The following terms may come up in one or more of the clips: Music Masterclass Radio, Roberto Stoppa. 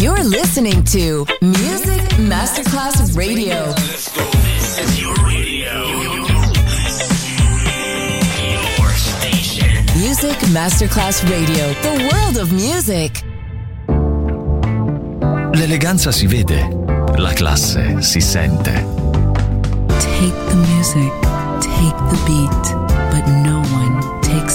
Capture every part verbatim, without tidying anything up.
You're listening to Music Masterclass Radio. Let's go. This is your radio. Your station. Music Masterclass Radio. The world of music. L'eleganza si vede, la classe si sente. Take the music, take the beat, but no one takes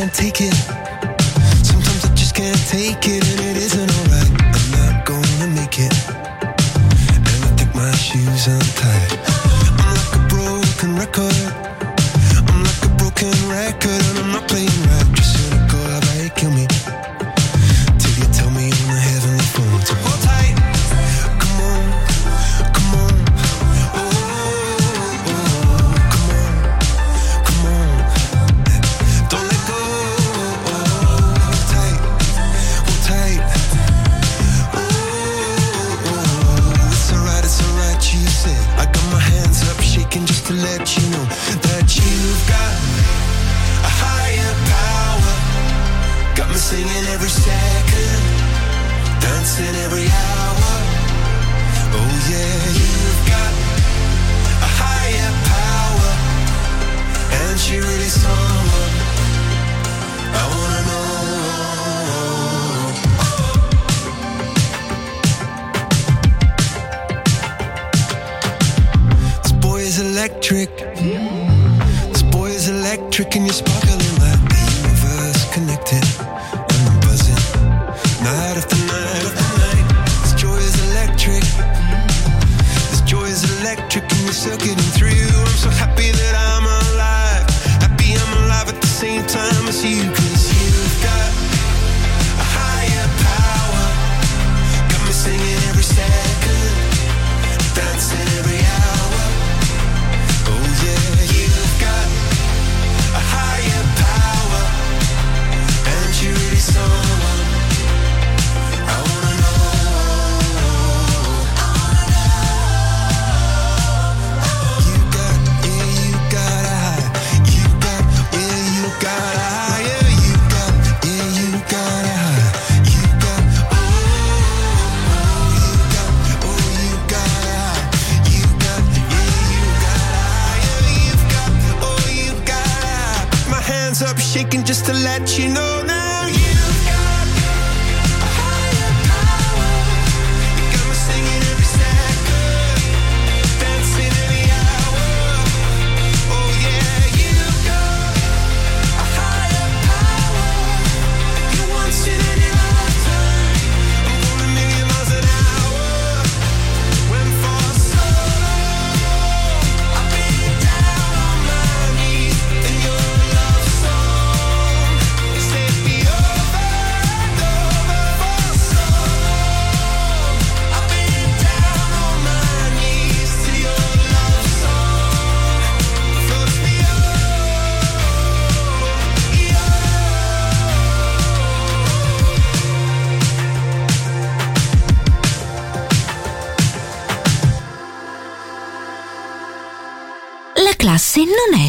can't take it. Sometimes I just can't take it, and it isn't alright. I'm not gonna make it, and I think my shoes untied. I'm like a broken record. I'm like a broken record, and I'm not playing right. Just so to go out, like kill me till you tell me I'm a heavenly phone. So hold tight, come on, come on, oh, oh, oh. Come on, come on, don't let go. Hold tight, hold tight, oh, oh, oh. It's alright, it's alright, you said. I got my hands up, shaking just to let you know that you've got a higher power. Got me singing every second, dancing every hour. Oh yeah, you've got a higher power, and she really someone I wanna know. Oh. This boy is electric. This boy is electric, and you're sparkling like the universe connected. And I'm buzzing night after night after night. This joy is electric. This joy is electric, and you're circuiting through. I'm so happy that I'm alive. Happy I'm alive at the same time as you. 'Cause you've got a higher power. Got me singing every second, dancing every hour. Oh yeah, you've got a higher power, and you're really someone I wanna know. You got, yeah, you got a high. You got, yeah, you got a high. Yeah, you got, yeah, you got a high. You got, oh, oh, you got, oh, you got a high. You got, yeah, you got a high. Yeah, you've got, oh, you got a high. Put my hands up, shaking just to let you know now. You've got a higher power. You got me singing every second, dancing every hour. Oh yeah, you've got a higher power. You want shit in your lifetime. I'm going a million miles an hour. Went for so long. I've been down on my knees in your love song. You said me over and over for so long. I've been down on my knees to your love song. Floats me over, over. La classe non è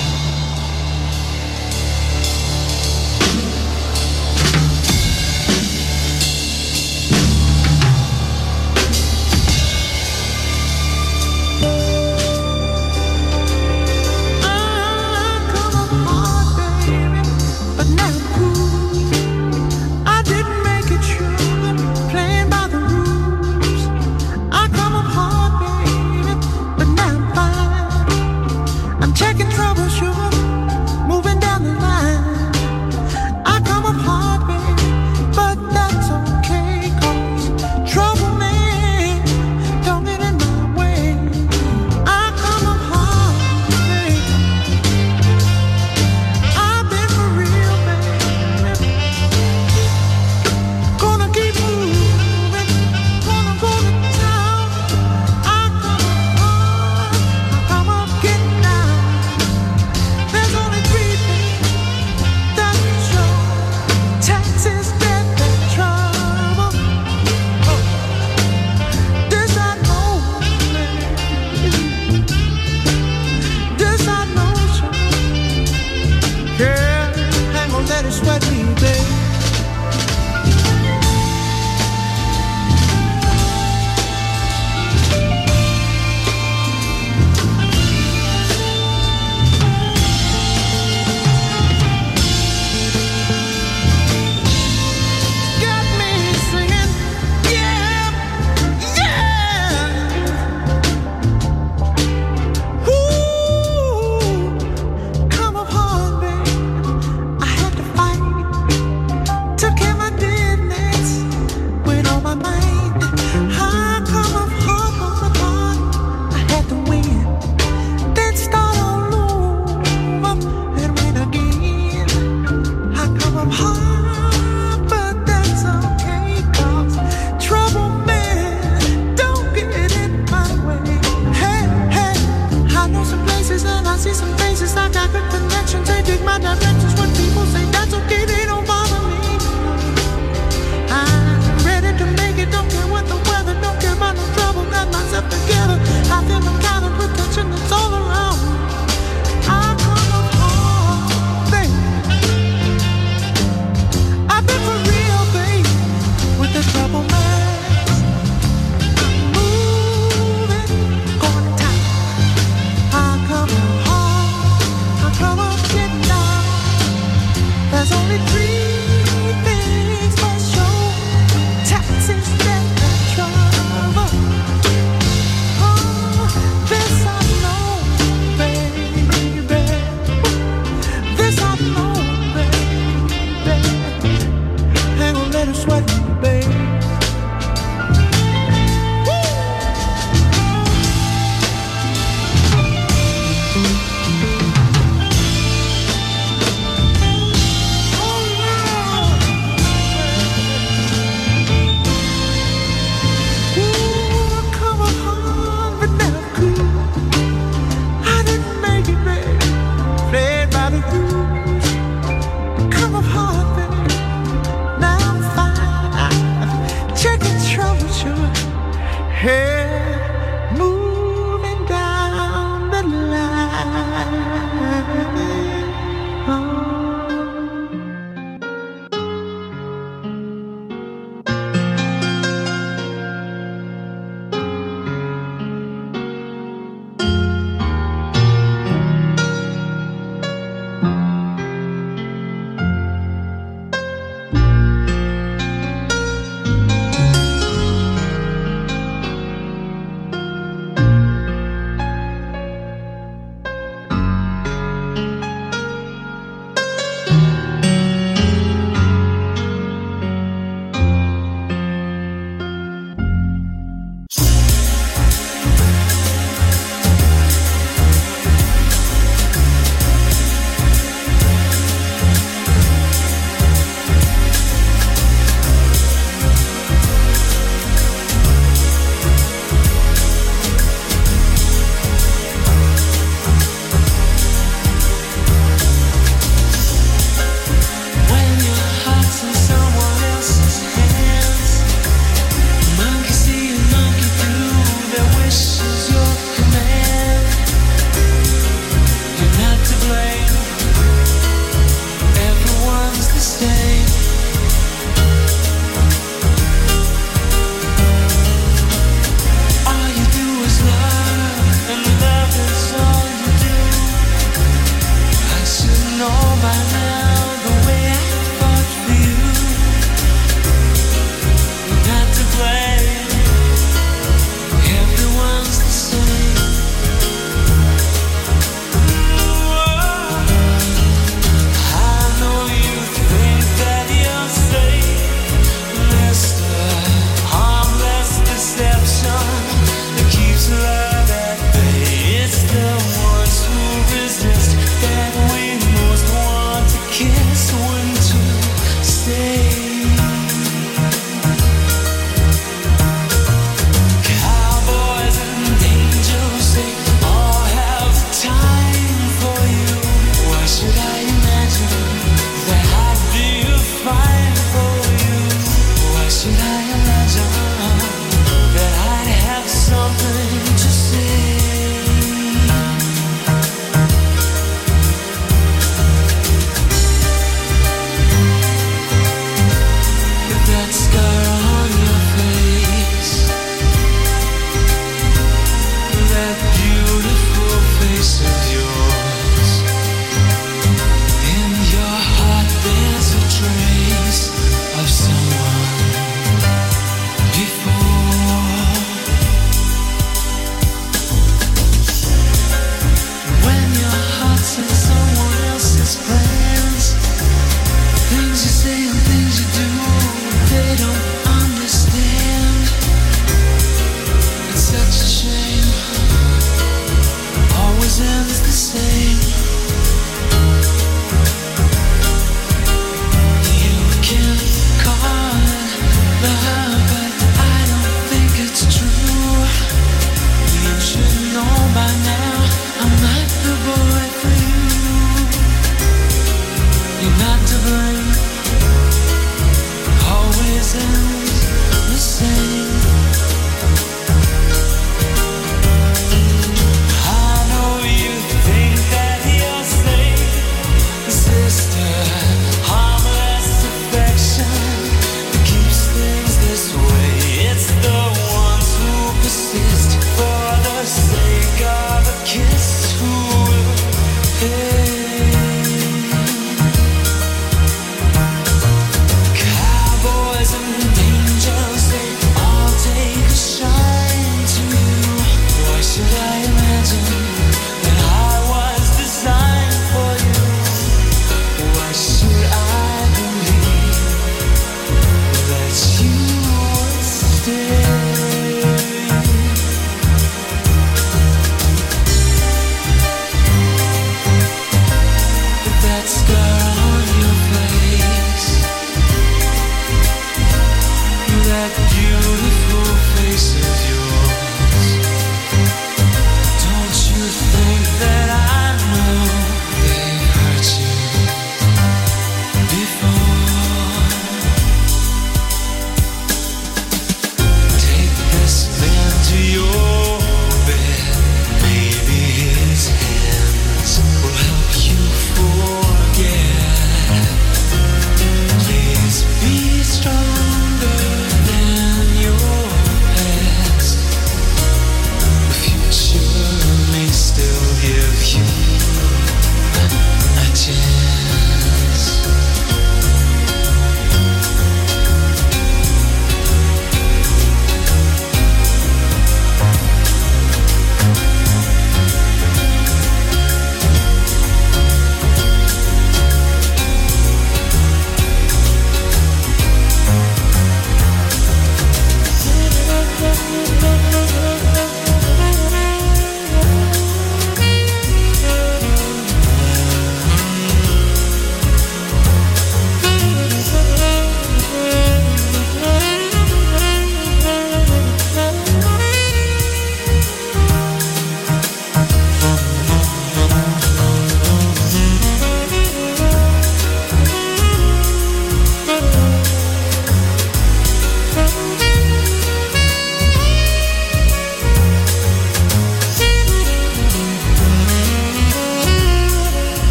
I'm checking trouble.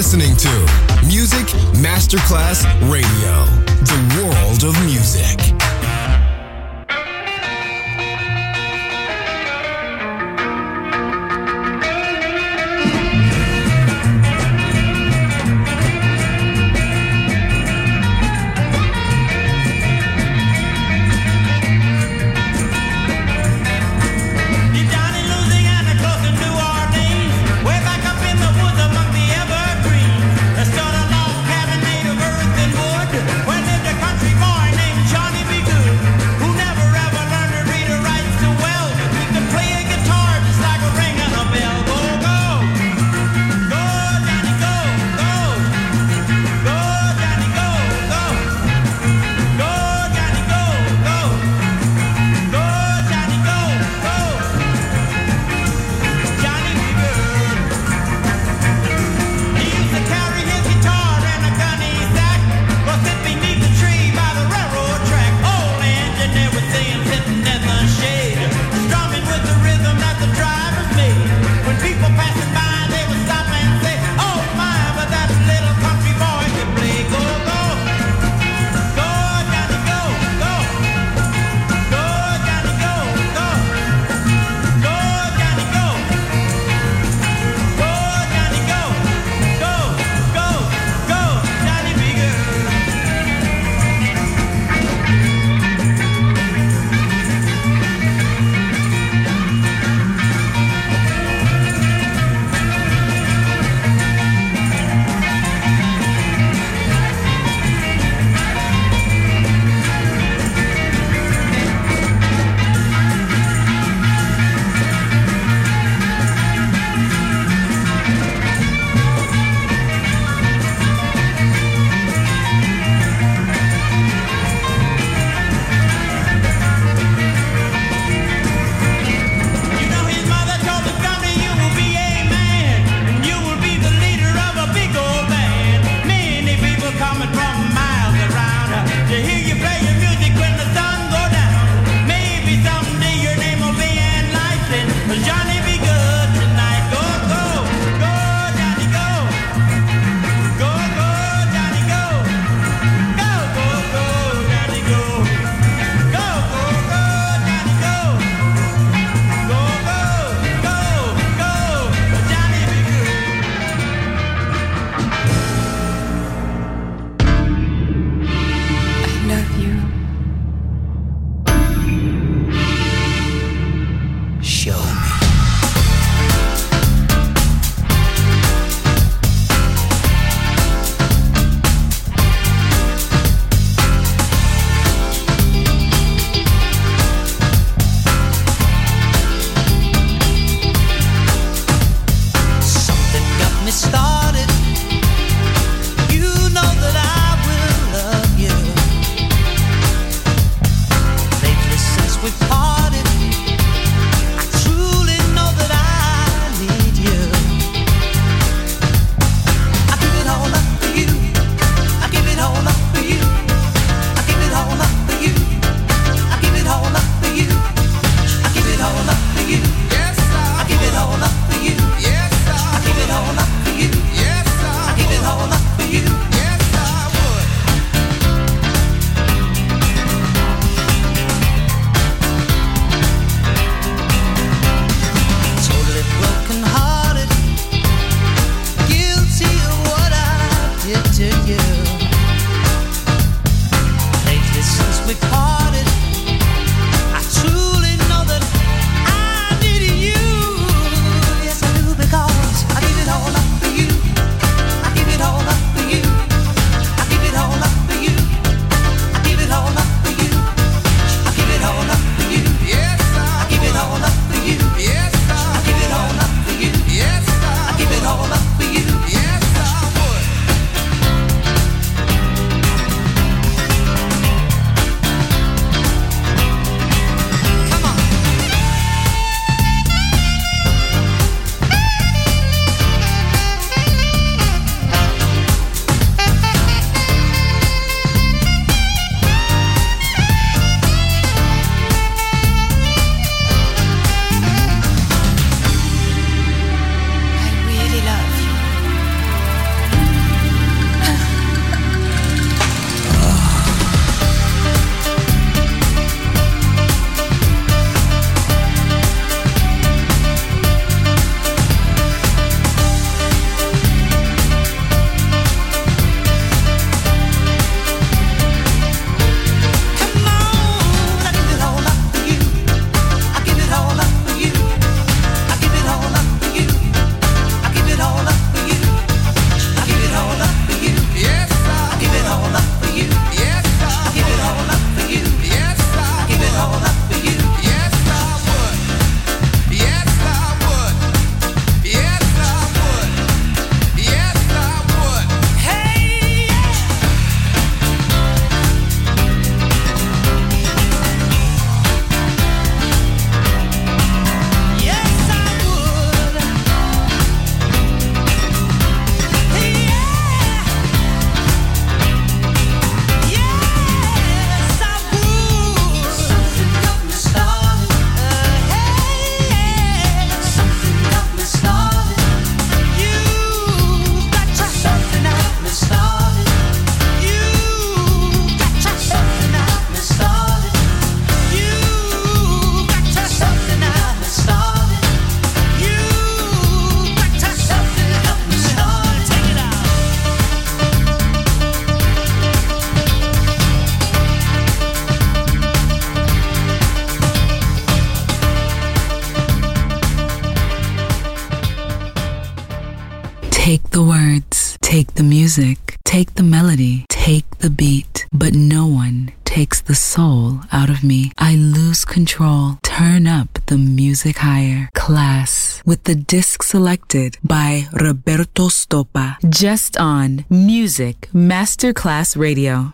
listening to Music Masterclass Radio, the world of music. Johnny B. Take the words, take the music, take the melody, take the beat, but no one takes the soul out of me. I lose control. Turn up the music higher. Klass with the disc selected by Roberto Stoppa. Just on Music Masterclass Radio.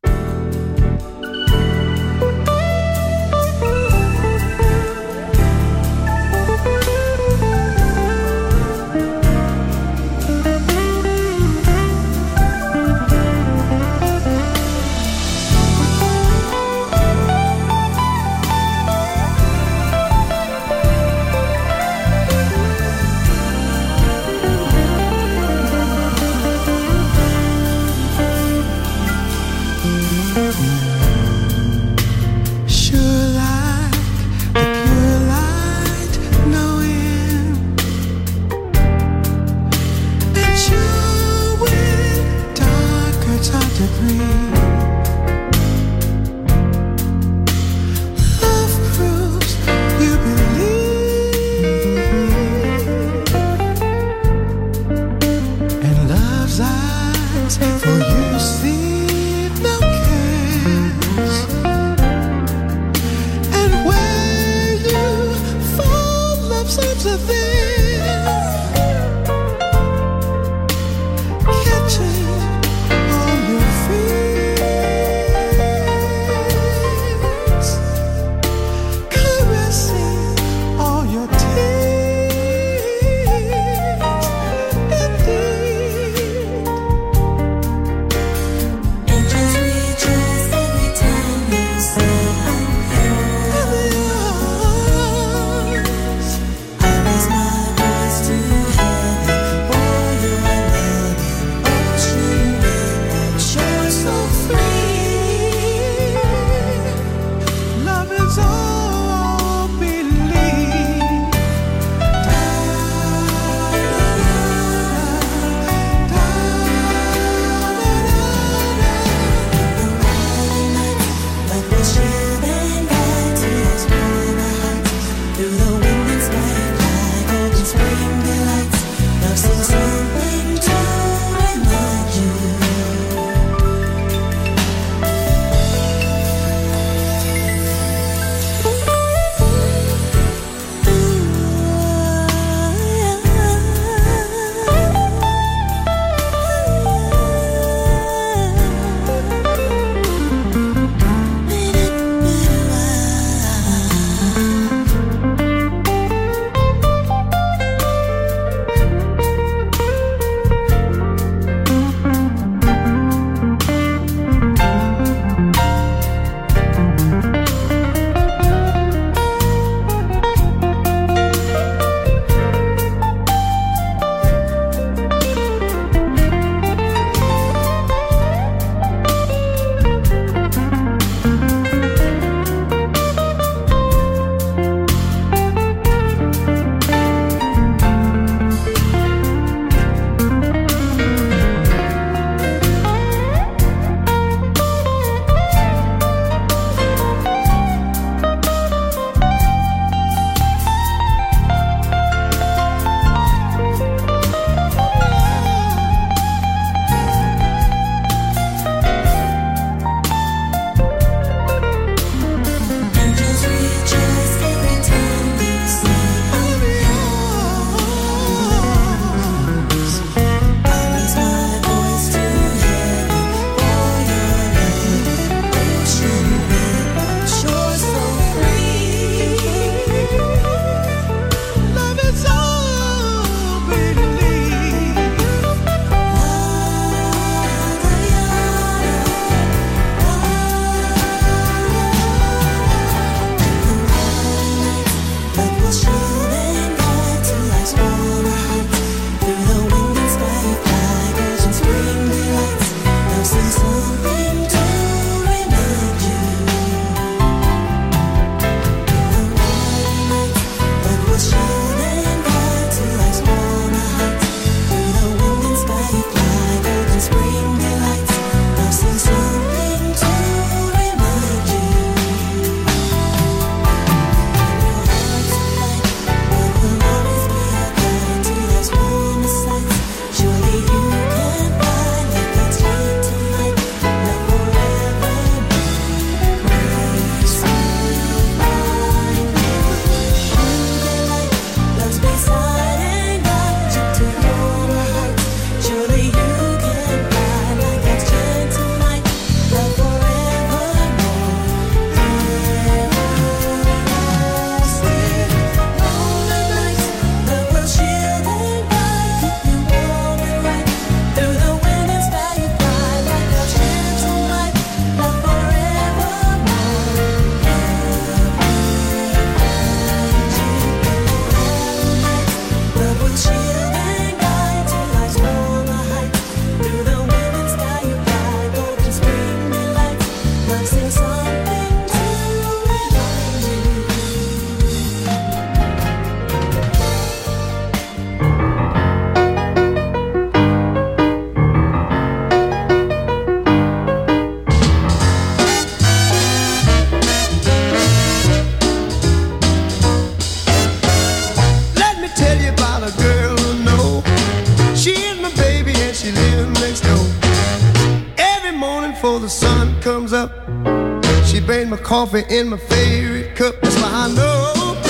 my coffee in my favorite cup. That's why I know,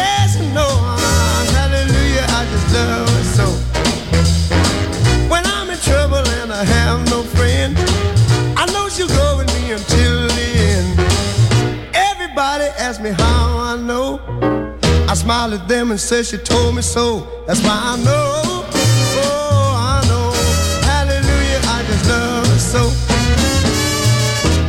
yes I know, hallelujah, I just love it so. When I'm in trouble and I have no friend, I know she'll go with me until the end. Everybody asks me how I know, I smile at them and say she told me so. That's why I know, oh I know, hallelujah, I just love it so.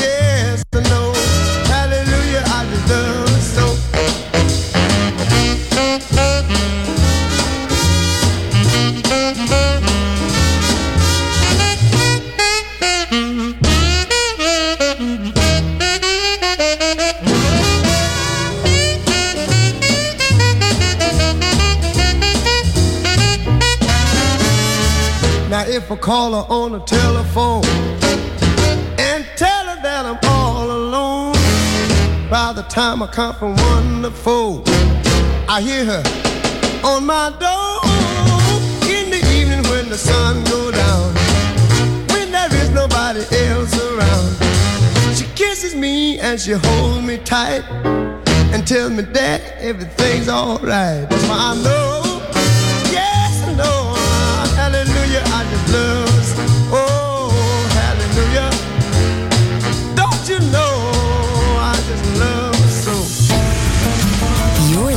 yes I know, if I call her on the telephone and tell her that I'm all alone, by the time I come from one to four, I hear her on my door. In the evening when the sun goes down, when there is nobody else around, she kisses me and she holds me tight and tells me that everything's alright. That's why I know, yes I know, hallelujah, I just love us. Oh, hallelujah. Don't you know I just love us so. You're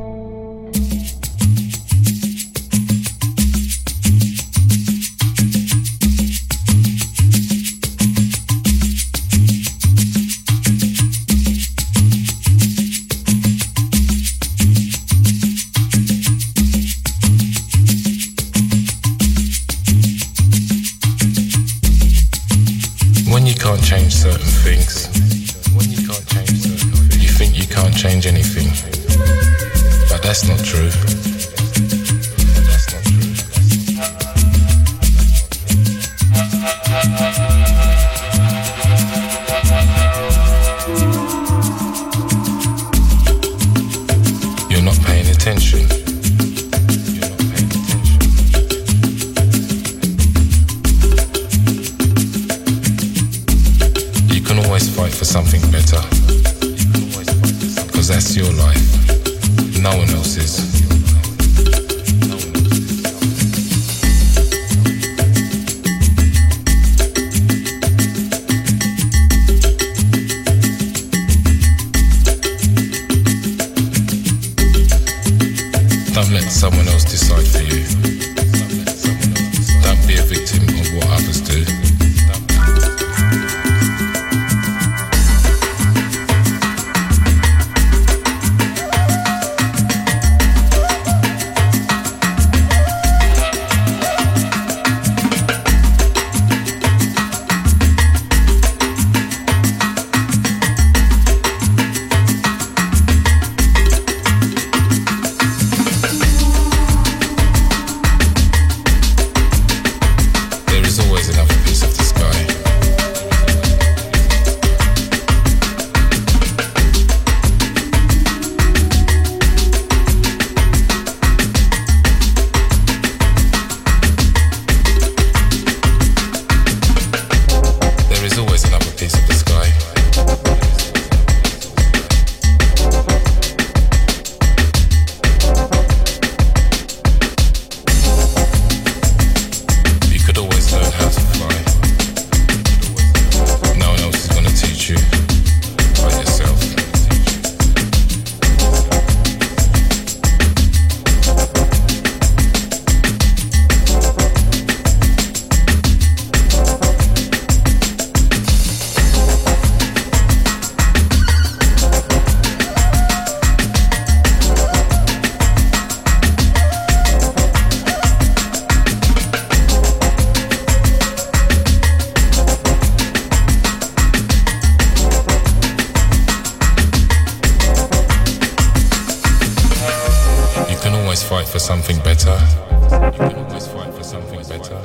always fight for something better. You can always fight for something better.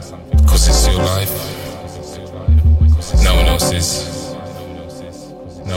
Cause it's your life. No one else's. No.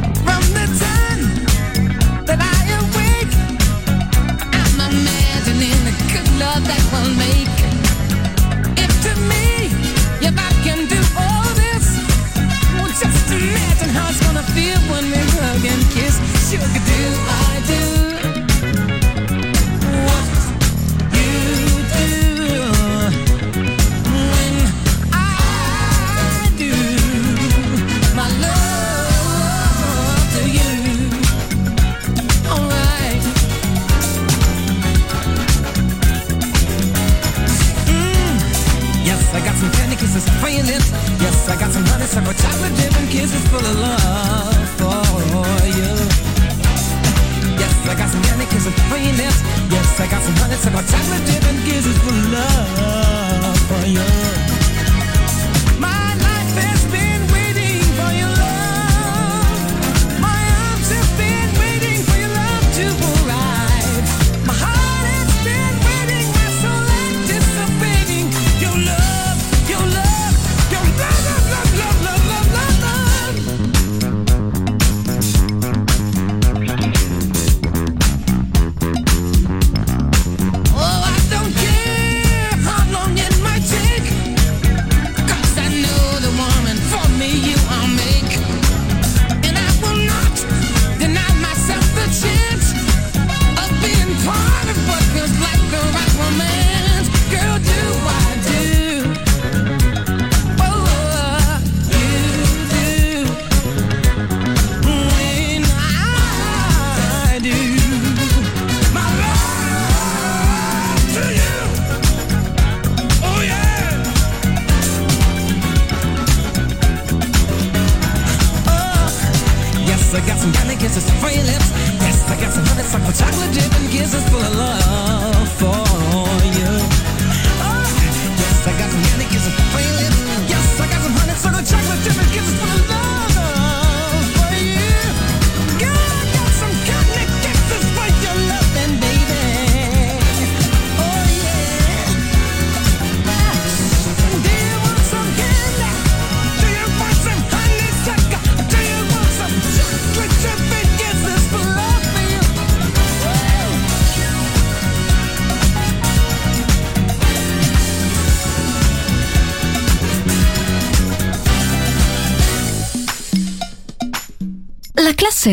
From the Yes, I got some honey kisses for your lips. Yes, I got some honeysuckle chocolate dip and kisses full of love for you. Oh, yes, I got some honey kisses for your lips. Yes, I got some honeysuckle chocolate dip and kisses full of love for you. Yeah, I got some honey kisses for your loving, baby. Oh, yeah. Do you want some candy? Do you want some honeysuckle? Do you want some chocolate chip and kisses for love for you? La classe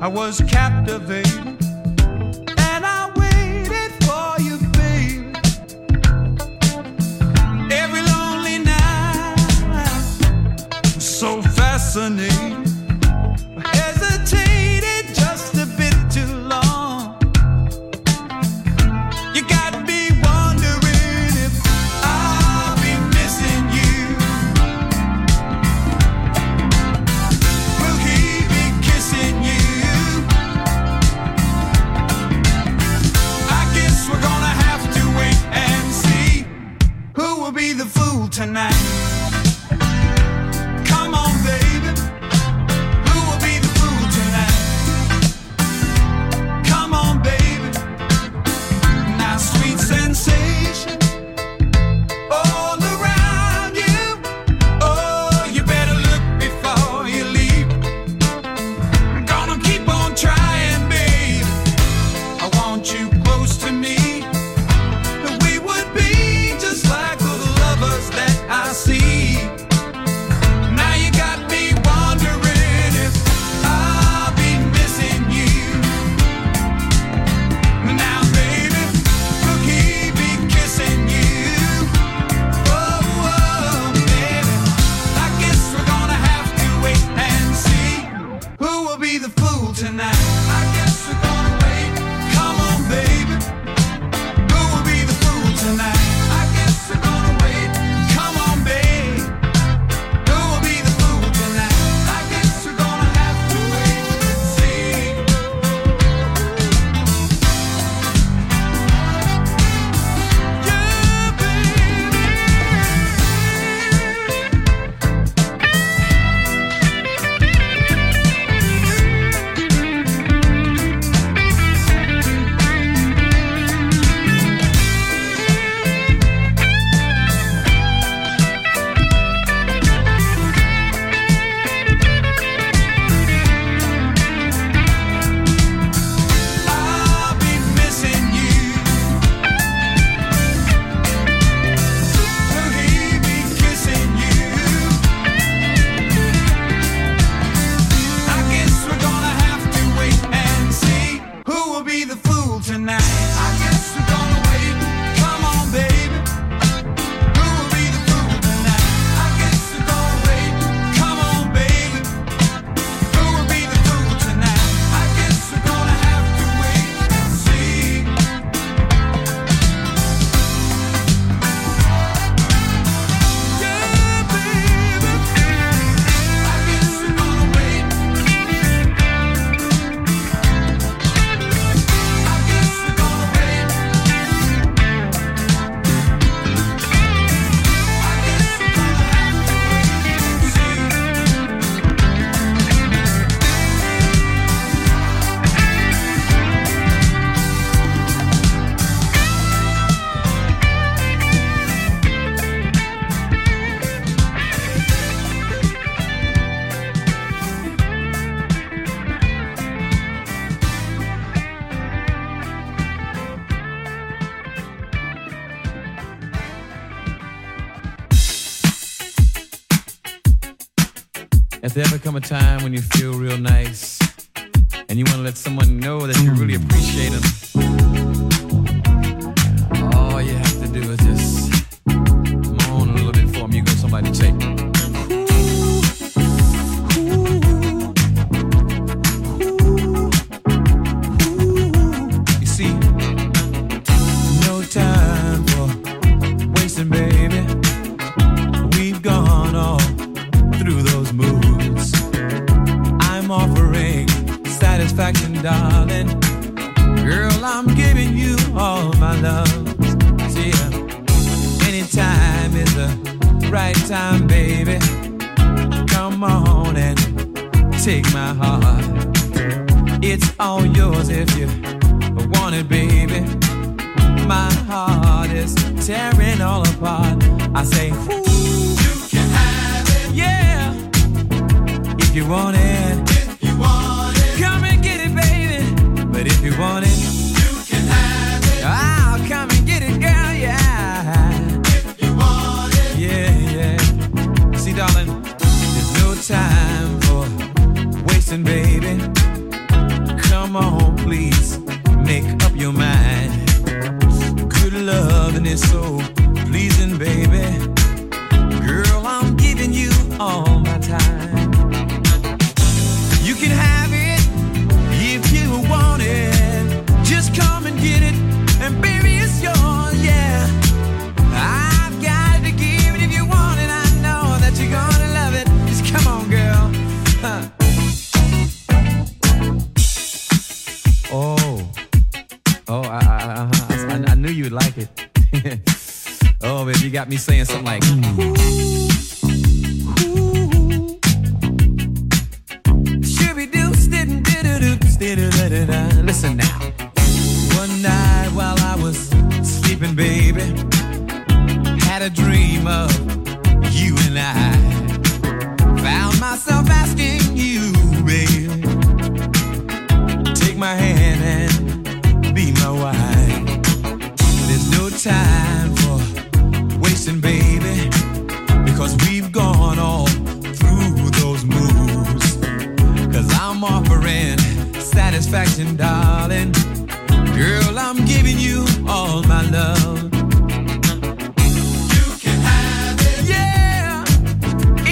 I was captivated and I waited for you, baby. Every lonely night was so fascinating. I hesitated just a bit too long. You got me wondering if I'll be missing you. Will he be kissing you? We're gonna have to wait and see who will be the fool tonight. Come on, baby, who will be the fool tonight? Come on, baby, now sweet sensation all around you. Oh, you better look before you leave. I'm gonna keep on trying, baby. I want you close to me. Has there ever come a time when you feel real nice and you want to let someone know that you really appreciate them? All you have to do is just come on a little bit for me. You got somebody to take. Satisfaction, darling. Girl, I'm giving you all my love. See ya. Anytime is the right time, baby. Come on and take my heart. It's all yours if you want it, baby. My heart is tearing all apart. I say, ooh, you can have it. Yeah. If you want it. But if you want it, you can have it. I'll come and get it, girl, yeah. If you want it, yeah, yeah. See, darling, there's no time for wasting, baby. Come on, please, make up your mind. Good loving is so pleasing, baby. Girl, I'm giving you all my time. You can have it. Want it, just come and get it, and baby it's yours, yeah. I've got to give it if you want it, I know that you're gonna love it, just come on girl, huh. Oh, oh, I, I, I, I, I knew you'd like it. Oh baby, you got me saying something like, ooh. Listen now. One night while I was sleeping, baby, had a dream of you and I. Found myself asking you, baby, take my hand and be my wife. There's no time for wasting, baby, because we've gone all through those moves. 'Cause I'm offering satisfaction, darling. Girl, I'm giving you all my love. You can have it. Yeah,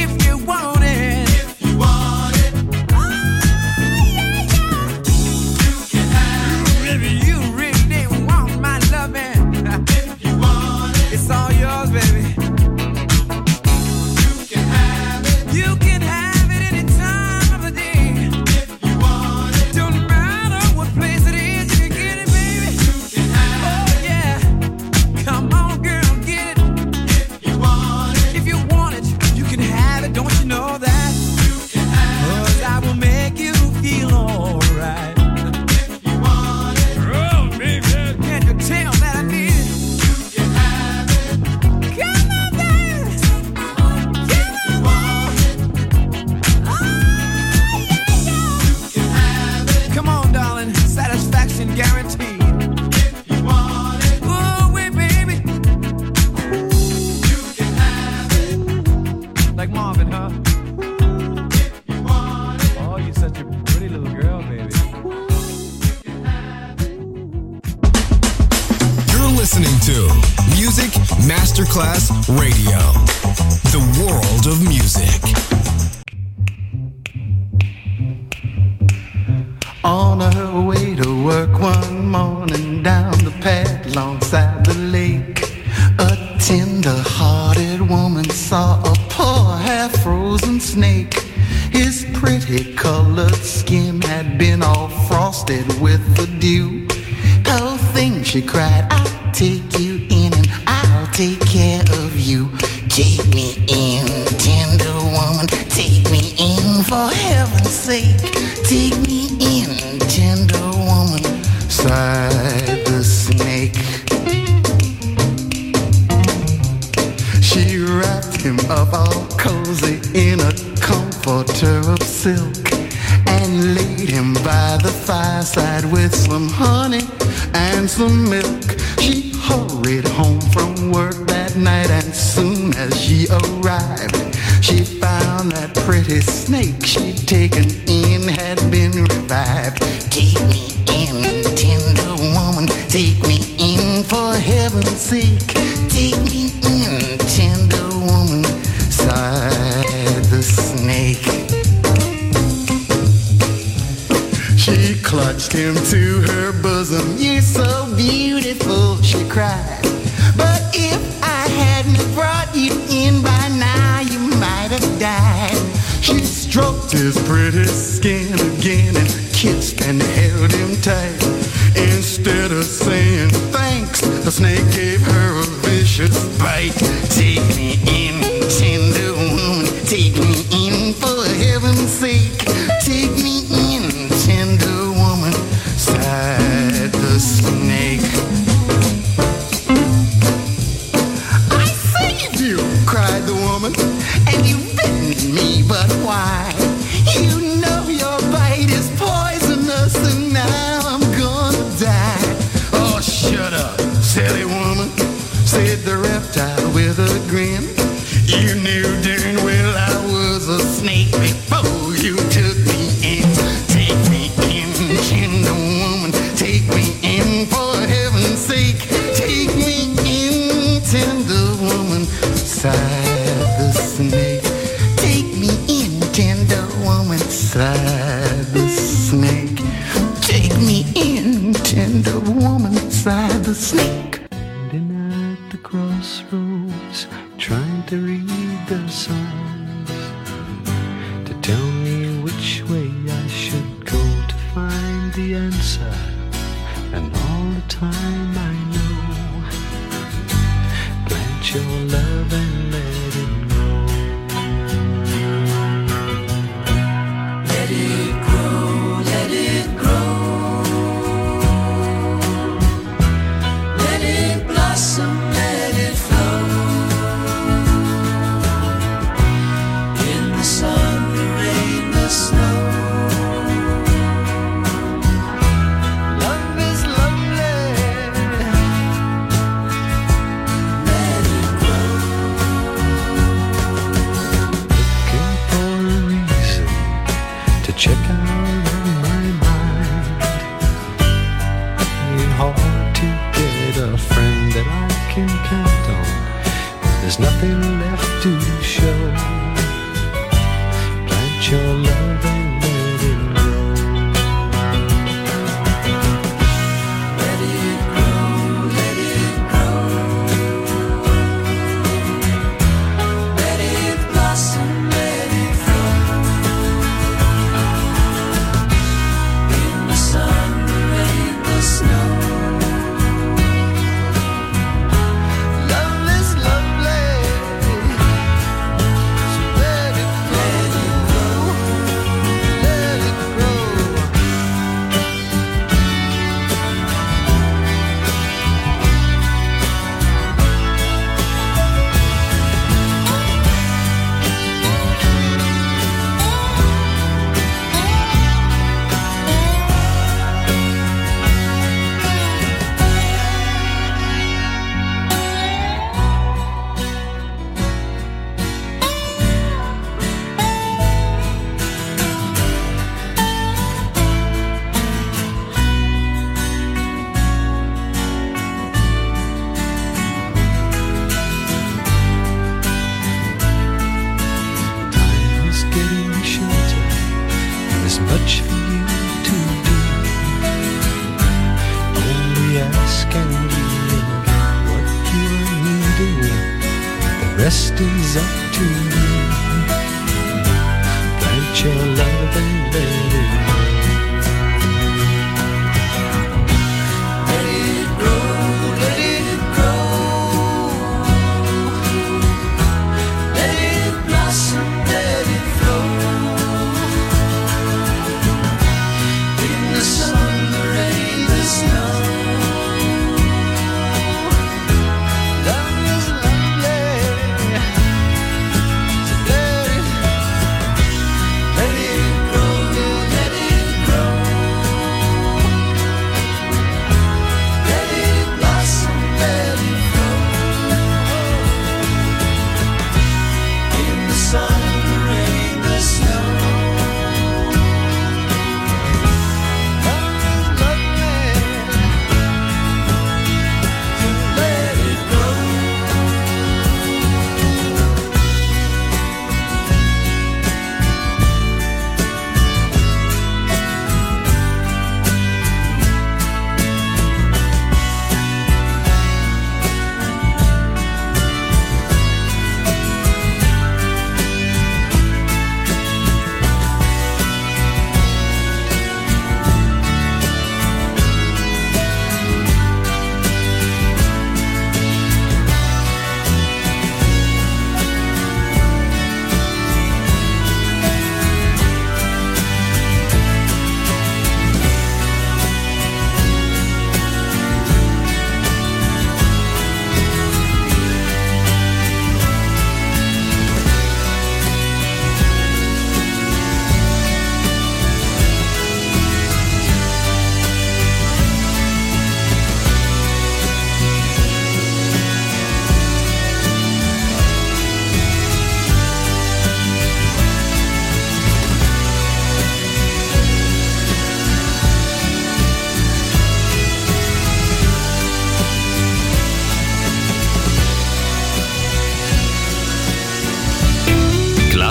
if you want it. If you want it. Oh, yeah, yeah. You can have it. If you really didn't want my love, man. If you want it. It's all yours, baby. Klass Radio, the world of music. On her way to work one morning down the path alongside the lake, a tender-hearted woman saw a poor half-frozen snake. His pretty colored skin had been all frosted with the dew. Poor thing, she cried, I'll take you. Take care of you. Take me in, tender woman. Take me in, for heaven's sake. Take me in, tender woman. Sighed the snake. She wrapped him up all cozy in a comforter of silk and laid him by the fireside with some honey and some milk. She hurried home from work that night, and soon as she arrived, She found that pretty snake she'd taken in had been revived. Take me in, tender woman, take me in for heaven's sake. Take me in, tender woman, sighed the snake. She clutched him to her bosom. You're so beautiful, she cried. But if I hadn't brought you in by now, you might have died. She stroked his pretty skin again and kissed and held him tight. Instead of saying thanks, the snake gave her a vicious bite. Take me in, tender woman, take me in for heaven's sake. Take me in, tender woman, sighed the snake. And you've bitten me, but why? You know your bite is poisonous, and now I'm gonna die. Oh, shut up, silly woman, said the reptile with a grin. You knew darn well I was a snake before you took me in. Take me in, tender woman, take me in for heaven's sake. Take me in, tender woman, sigh. Sighed the snake. Take me in, tender woman, sighed the snake. Standing at the crossroads, trying to read the signs, to tell me which way I should go to find the answer. And all the time I know, plant your love and let it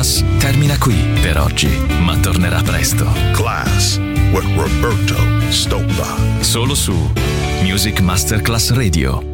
Klass termina qui per oggi, ma tornerà presto. Klass with Roberto Stoppa. Solo su Music Masterclass Radio.